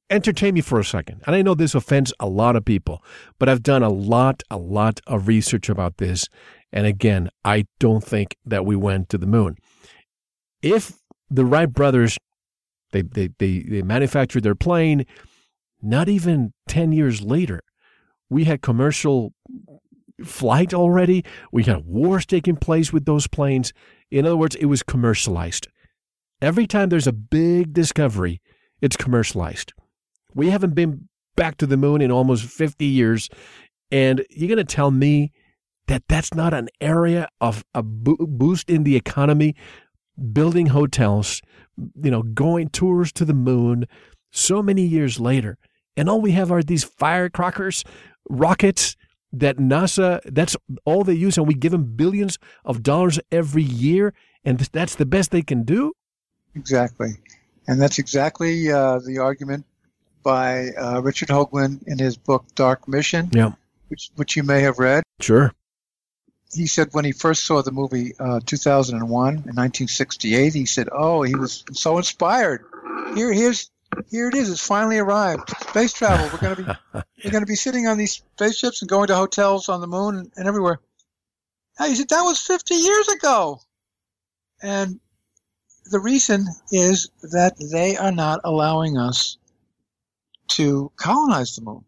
entertain me for a second. And I know this offends a lot of people, but I've done a lot of research about this. And again, I don't think that we went to the moon. If the Wright brothers, they manufactured their plane, not even 10 years later, we had commercial flight already. We had wars taking place with those planes. In other words, it was commercialized. Every time there's a big discovery, it's commercialized. We haven't been back to the moon in almost 50 years, and you're going to tell me that that's not an area of a boost in the economy, building hotels, going tours to the moon so many years later. And all we have are these firecrackers, rockets that NASA, that's all they use, and we give them billions of dollars every year, and that's the best they can do? Exactly. And that's exactly the argument by Richard Hoagland in his book, Dark Mission, which you may have read. Sure. He said when he first saw the movie 2001 in 1968, he said, oh, he was so inspired. Here it is. It's finally arrived. Space travel. We're going to be sitting on these spaceships and going to hotels on the moon and everywhere. Now, he said, that was 50 years ago. And the reason is that they are not allowing us to colonize the moon.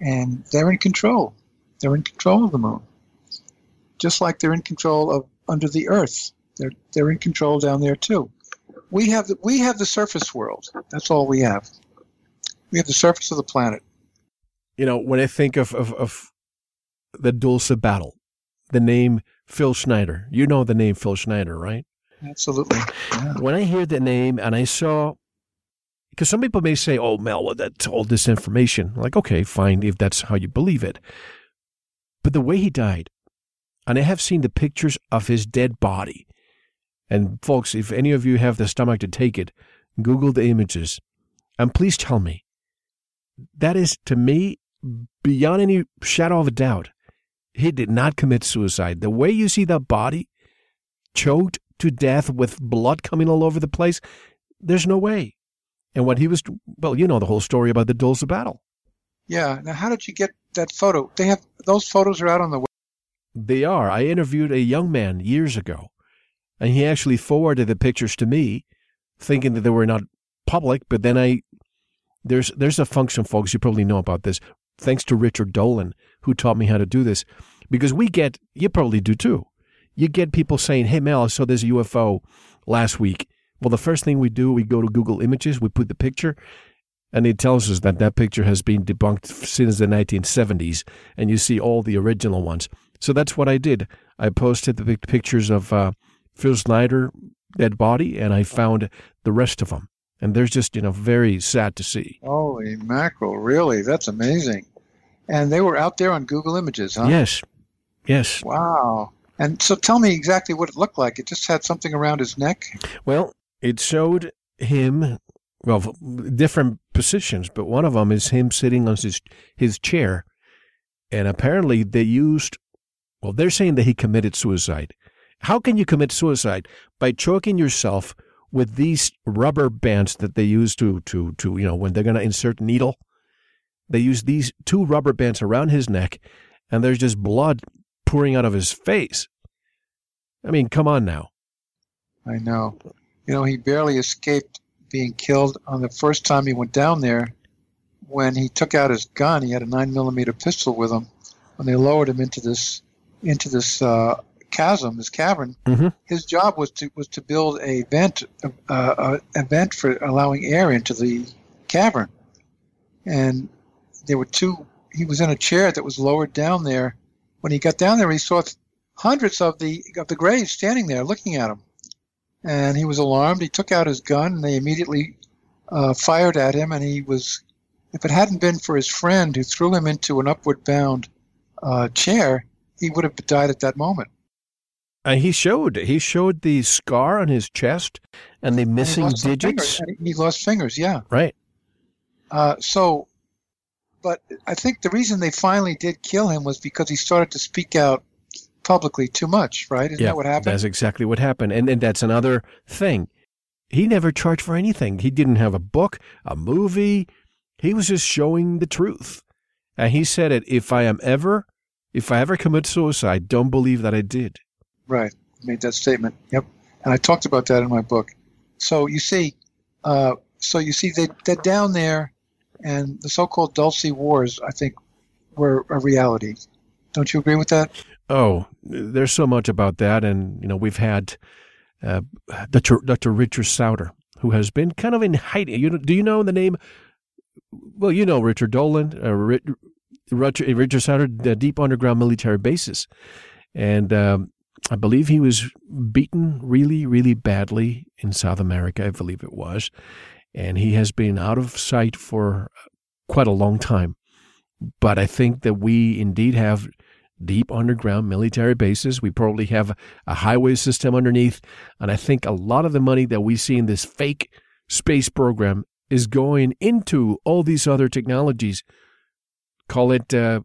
And they're in control. They're in control of the moon. Just like they're in control of under the Earth. They're in control down there too. We have the surface world. That's all we have. We have the surface of the planet. When I think of the Dulce Battle, the name Phil Schneider, you know the name Phil Schneider, right? Absolutely. Yeah. When I hear the name and I saw, because some people may say, oh, Mel, well, that's all this information. I'm like, okay, fine, if that's how you believe it. But the way he died, and I have seen the pictures of his dead body. And folks, if any of you have the stomach to take it, Google the images. And please tell me, that is, to me, beyond any shadow of a doubt, he did not commit suicide. The way you see that body choked to death with blood coming all over the place, there's no way. And what he was, well, you know the whole story about the Dulce Battle. Yeah. Now, how did you get that photo? Those photos are out on the web. They are. I interviewed a young man years ago. And he actually forwarded the pictures to me, thinking that they were not public. But then there's a function, folks, you probably know about this, thanks to Richard Dolan, who taught me how to do this. Because you probably do too, you get people saying, hey, Mel, I saw this UFO last week. Well, the first thing we do, we go to Google Images, we put the picture, and it tells us that picture has been debunked since the 1970s, and you see all the original ones. So that's what I did. I posted the pictures of Phil Schneider, dead body, and I found the rest of them. And they're just, very sad to see. Holy mackerel, really? That's amazing. And they were out there on Google Images, huh? Yes. Wow. And so tell me exactly what it looked like. It just had something around his neck? Well, it showed him, different positions, but one of them is him sitting on his chair. And apparently they used, they're saying that he committed suicide. How can you commit suicide? By choking yourself with these rubber bands that they use to when they're going to insert needle. They use these two rubber bands around his neck, and there's just blood pouring out of his face. I mean, come on now. I know. He barely escaped being killed on the first time he went down there when he took out his gun, he had a 9mm pistol with him. When they lowered him into this chasm, this cavern, mm-hmm. his job was to build a vent, a vent for allowing air into the cavern. And there were two. He was in a chair that was lowered down there. When he got down there, he saw hundreds of the graves standing there looking at him, and he was alarmed. He took out his gun, and they immediately fired at him. And he was, if it hadn't been for his friend who threw him into an upward bound chair, he would have died at that moment. He showed the scar on his chest and the missing digits. He lost fingers. Yeah. Right. But I think the reason they finally did kill him was because he started to speak out publicly too much, right? Isn't that what happened? That's exactly what happened. And that's another thing. He never charged for anything. He didn't have a book, a movie. He was just showing the truth. And he said it, if I ever commit suicide, don't believe that I did. Right. I made that statement. Yep. And I talked about that in my book. So you see they're down there. And the so-called Dulce Wars, I think, were a reality. Don't you agree with that? Oh, there's so much about that. And, you know, we've had Dr. Richard Souter, who has been kind of in hiding. Do you know the name? Well, you know Richard Dolan, Richard Souter, the deep underground military bases. And I believe he was beaten really, really badly in South America, I believe it was. And he has been out of sight for quite a long time. But I think that we indeed have deep underground military bases. We probably have a highway system underneath. And I think a lot of the money that we see in this fake space program is going into all these other technologies. Call it a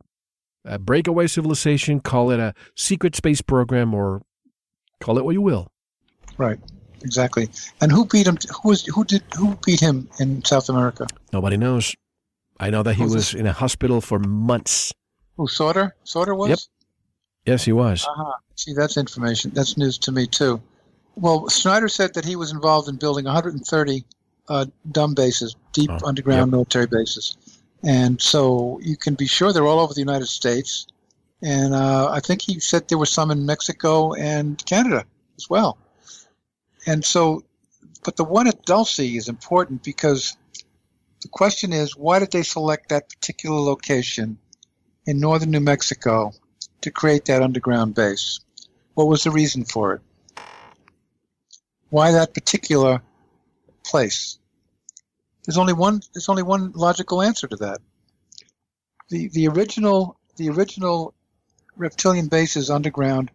breakaway civilization, call it a secret space program, or call it what you will. Right. Exactly. And who beat him? Who beat him in South America? Nobody knows. I know that he was in a hospital for months. Oh, Sauter? Sauter was? Yep. Yes, he was. Uh-huh. See, that's information. That's news to me, too. Well, Snyder said that he was involved in building 130 dumb bases, deep underground military bases. And so you can be sure they're all over the United States. And I think he said there were some in Mexico and Canada as well. And so, but the one at Dulce is important because the question is, why did they select that particular location in northern New Mexico to create that underground base? What was the reason for it? Why that particular place? There's only one logical answer to that. The original reptilian bases underground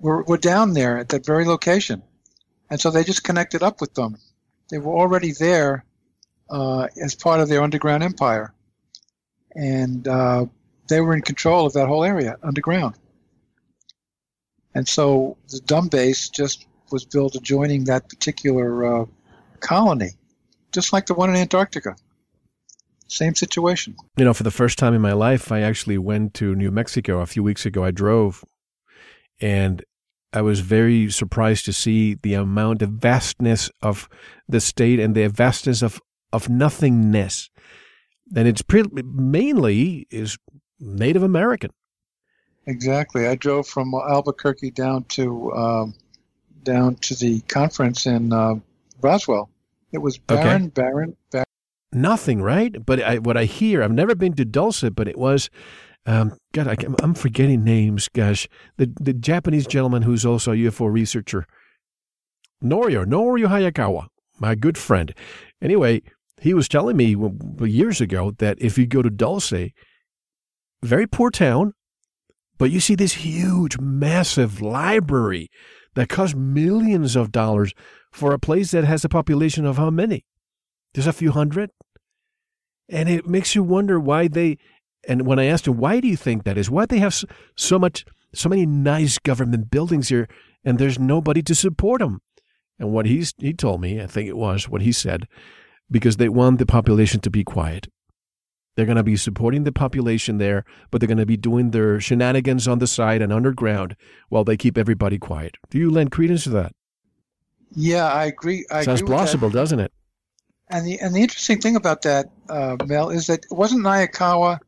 were down there at that very location. And so they just connected up with them. They were already there as part of their underground empire. And they were in control of that whole area underground. And so the dumb base just was built adjoining that particular colony, just like the one in Antarctica. Same situation. You know, for the first time in my life, I actually went to New Mexico. A few weeks ago, I drove, and I was very surprised to see the amount of vastness of the state and the vastness of nothingness. And it's mainly is Native American. Exactly. I drove from Albuquerque down to the conference in Roswell. It was barren. Nothing, right? But what I hear, I've never been to Dulce, but it was... God, I'm forgetting names, gosh. The Japanese gentleman who's also a UFO researcher, Norio Hayakawa, my good friend. Anyway, he was telling me years ago that if you go to Dulce, very poor town, but you see this huge, massive library that costs millions of dollars for a place that has a population of how many? There's a few hundred. And it makes you wonder why they... And when I asked him, why do you think that is? Why they have so many nice government buildings here, and there's nobody to support them? And what he told me, I think it was what he said, because they want the population to be quiet. They're going to be supporting the population there, but they're going to be doing their shenanigans on the side and underground while they keep everybody quiet. Do you lend credence to that? Yeah, I agree. Sounds plausible, doesn't it? And the interesting thing about that, Mel, is that wasn't Hayakawa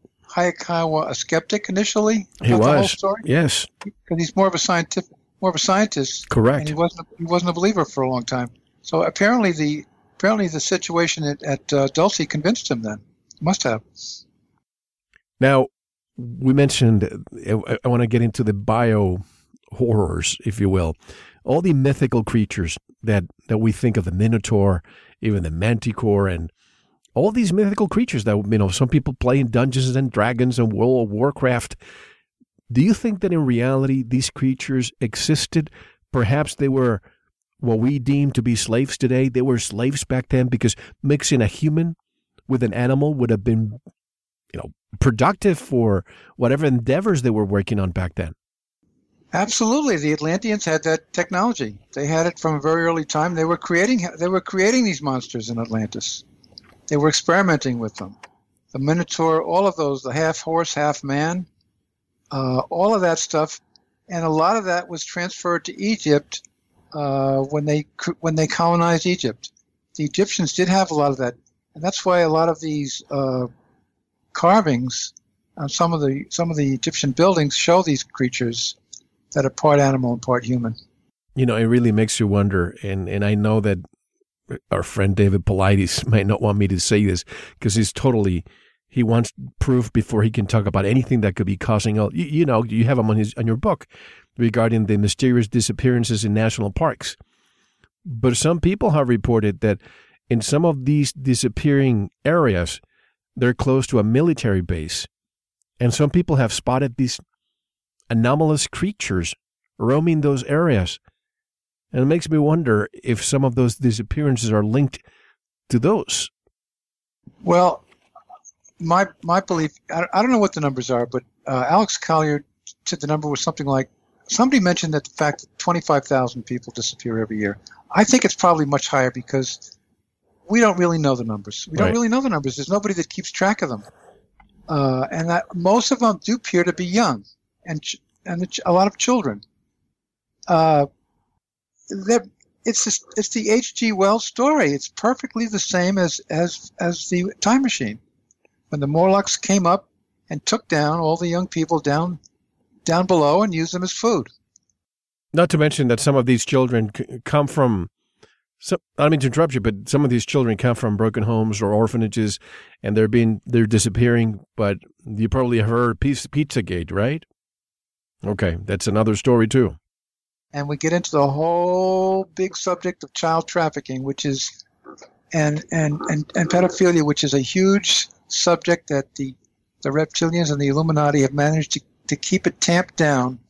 a skeptic initially? He was. The whole story? Yes, because he's more of a scientist. Correct. And he wasn't a believer for a long time. So apparently the situation at Dulce convinced him. Then must have. Now we mentioned I want to get into the bio horrors, if you will, all the mythical creatures that we think of, the Minotaur, even the Manticore, and all these mythical creatures that, you know, some people play in Dungeons and Dragons and World of Warcraft. Do you think that in reality these creatures existed? Perhaps they were what we deem to be slaves today. They were slaves back then, because mixing a human with an animal would have been, you know, productive for whatever endeavors they were working on back then. Absolutely, the Atlanteans had that technology. They had it from a very early time. They were creating these monsters in Atlantis. They were experimenting with them. The Minotaur, all of those, the half horse, half man, all of that stuff, and a lot of that was transferred to Egypt when they colonized Egypt. The Egyptians did have a lot of that, and that's why a lot of these carvings on some of the Egyptian buildings show these creatures that are part animal and part human. You know, it really makes you wonder, and I know that our friend David Pleiades might not want me to say this, because he wants proof before he can talk about anything that could be causing, you know, you have him on your book regarding the mysterious disappearances in national parks. But some people have reported that in some of these disappearing areas, they're close to a military base, and some people have spotted these anomalous creatures roaming those areas. And it makes me wonder if some of those disappearances are linked to those. Well, my belief, I don't know what the numbers are, but Alex Collier said the number was something like, somebody mentioned that the fact that 25,000 people disappear every year. I think it's probably much higher, because we don't really know the numbers. We don't really know the numbers. There's nobody that keeps track of them. And that most of them do appear to be young. And a lot of children. It's the H.G. Wells story. It's perfectly the same as the Time Machine, when the Morlocks came up and took down all the young people down below and used them as food. Not to mention that some of these children come from. So I don't mean to interrupt you, but some of these children come from broken homes or orphanages, and they're disappearing. But you probably have heard Pizzagate, right? Okay, that's another story, too. And we get into the whole big subject of child trafficking, which is and pedophilia, which is a huge subject that the reptilians and the Illuminati have managed to keep it tamped down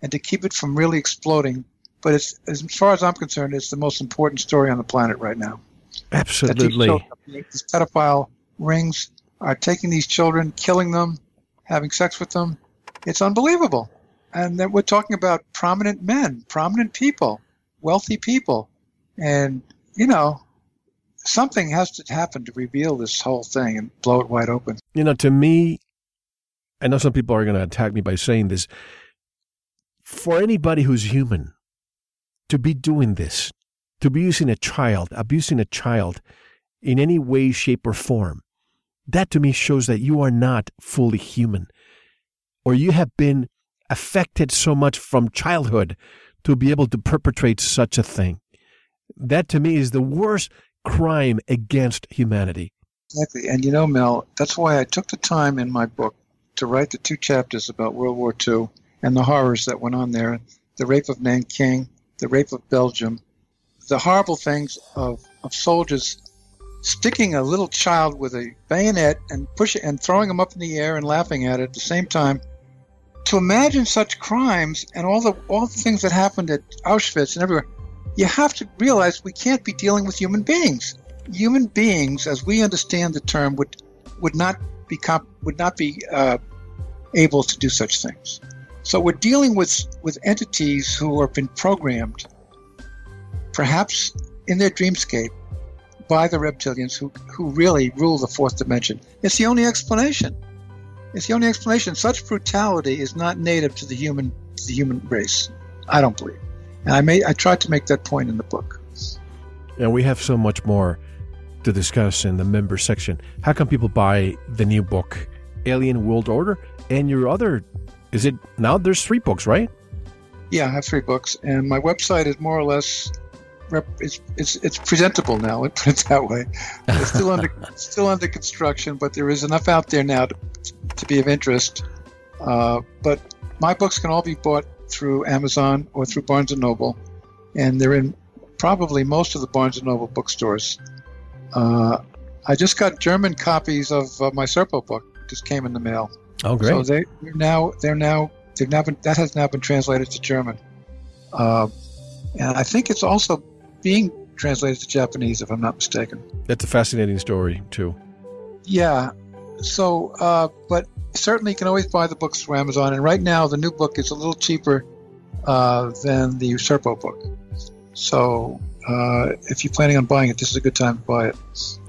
and to keep it from really exploding. But it's, as far as I'm concerned, it's the most important story on the planet right now. Absolutely. These pedophile rings are taking these children, killing them, having sex with them. It's unbelievable. And then we're talking about prominent men, prominent people, wealthy people. And, you know, something has to happen to reveal this whole thing and blow it wide open. You know, to me, I know some people are going to attack me by saying this. For anybody who's human to be doing this, to be using a child, abusing a child in any way, shape, or form, that to me shows that you are not fully human, or you have been affected so much from childhood to be able to perpetrate such a thing. That, to me, is the worst crime against humanity. Exactly. And, you know, Mel, that's why I took the time in my book to write the two chapters about World War II and the horrors that went on there, the rape of Nanking, the rape of Belgium, the horrible things of soldiers sticking a little child with a bayonet and pushing and throwing him up in the air and laughing at it at the same time. To imagine such crimes and all the things that happened at Auschwitz and everywhere, you have to realize we can't be dealing with human beings. Human beings, as we understand the term, would not be able to do such things. So we're dealing with entities who have been programmed, perhaps in their dreamscape, by the reptilians who really rule the fourth dimension. It's the only explanation. It's the only explanation. Such brutality is not native to the human race, I don't believe. And I tried to make that point in the book. And we have so much more to discuss in the member section. How can people buy the new book, Alien World Order, and your other, is it, now there's 3 books, right? Yeah, I have 3 books, and my website is more or less, it's presentable now, let's put it that way. It's still under construction, but there is enough out there now to be of interest. But my books can all be bought through Amazon or through Barnes & Noble, and they're in probably most of the Barnes & Noble bookstores. I just got German copies of my Serpo book. Just came in the mail. Oh, great! So that has now been translated to German, and I think it's also being translated to Japanese, if I'm not mistaken. That's a fascinating story, too. Yeah. So, but certainly you can always buy the books from Amazon. And right now, the new book is a little cheaper than the Usurpo book. So, if you're planning on buying it, this is a good time to buy it.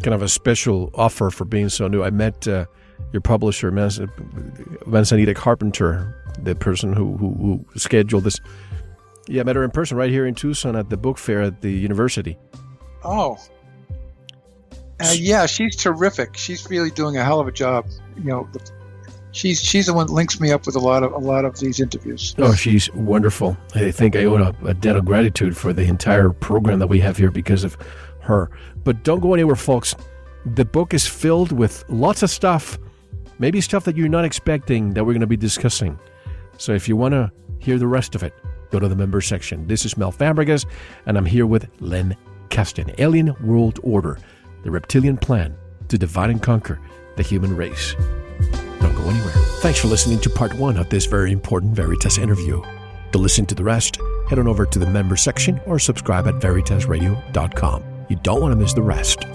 Kind of a special offer for being so new. I met your publisher, Mansanita Carpenter, the person who scheduled this. Yeah, I met her in person right here in Tucson at the book fair at the university. Oh. Yeah, she's terrific. She's really doing a hell of a job. You know, she's the one that links me up with a lot of these interviews. Oh, she's wonderful. I think I owe a debt of gratitude for the entire program that we have here because of her. But don't go anywhere, folks. The book is filled with lots of stuff, maybe stuff that you're not expecting that we're going to be discussing. So if you want to hear the rest of it, go to the member section. This is Mel Fabregas, and I'm here with Len Kasten. Alien World Order, the reptilian plan to divide and conquer the human race. Don't go anywhere. Thanks for listening to part 1 of this very important Veritas interview. To listen to the rest, head on over to the member section or subscribe at veritasradio.com. You don't want to miss the rest.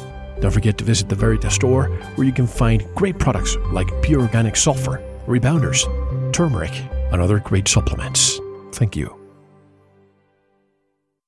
Don't forget to visit the Veritas store, where you can find great products like pure organic sulfur, rebounders, turmeric, and other great supplements. Thank you.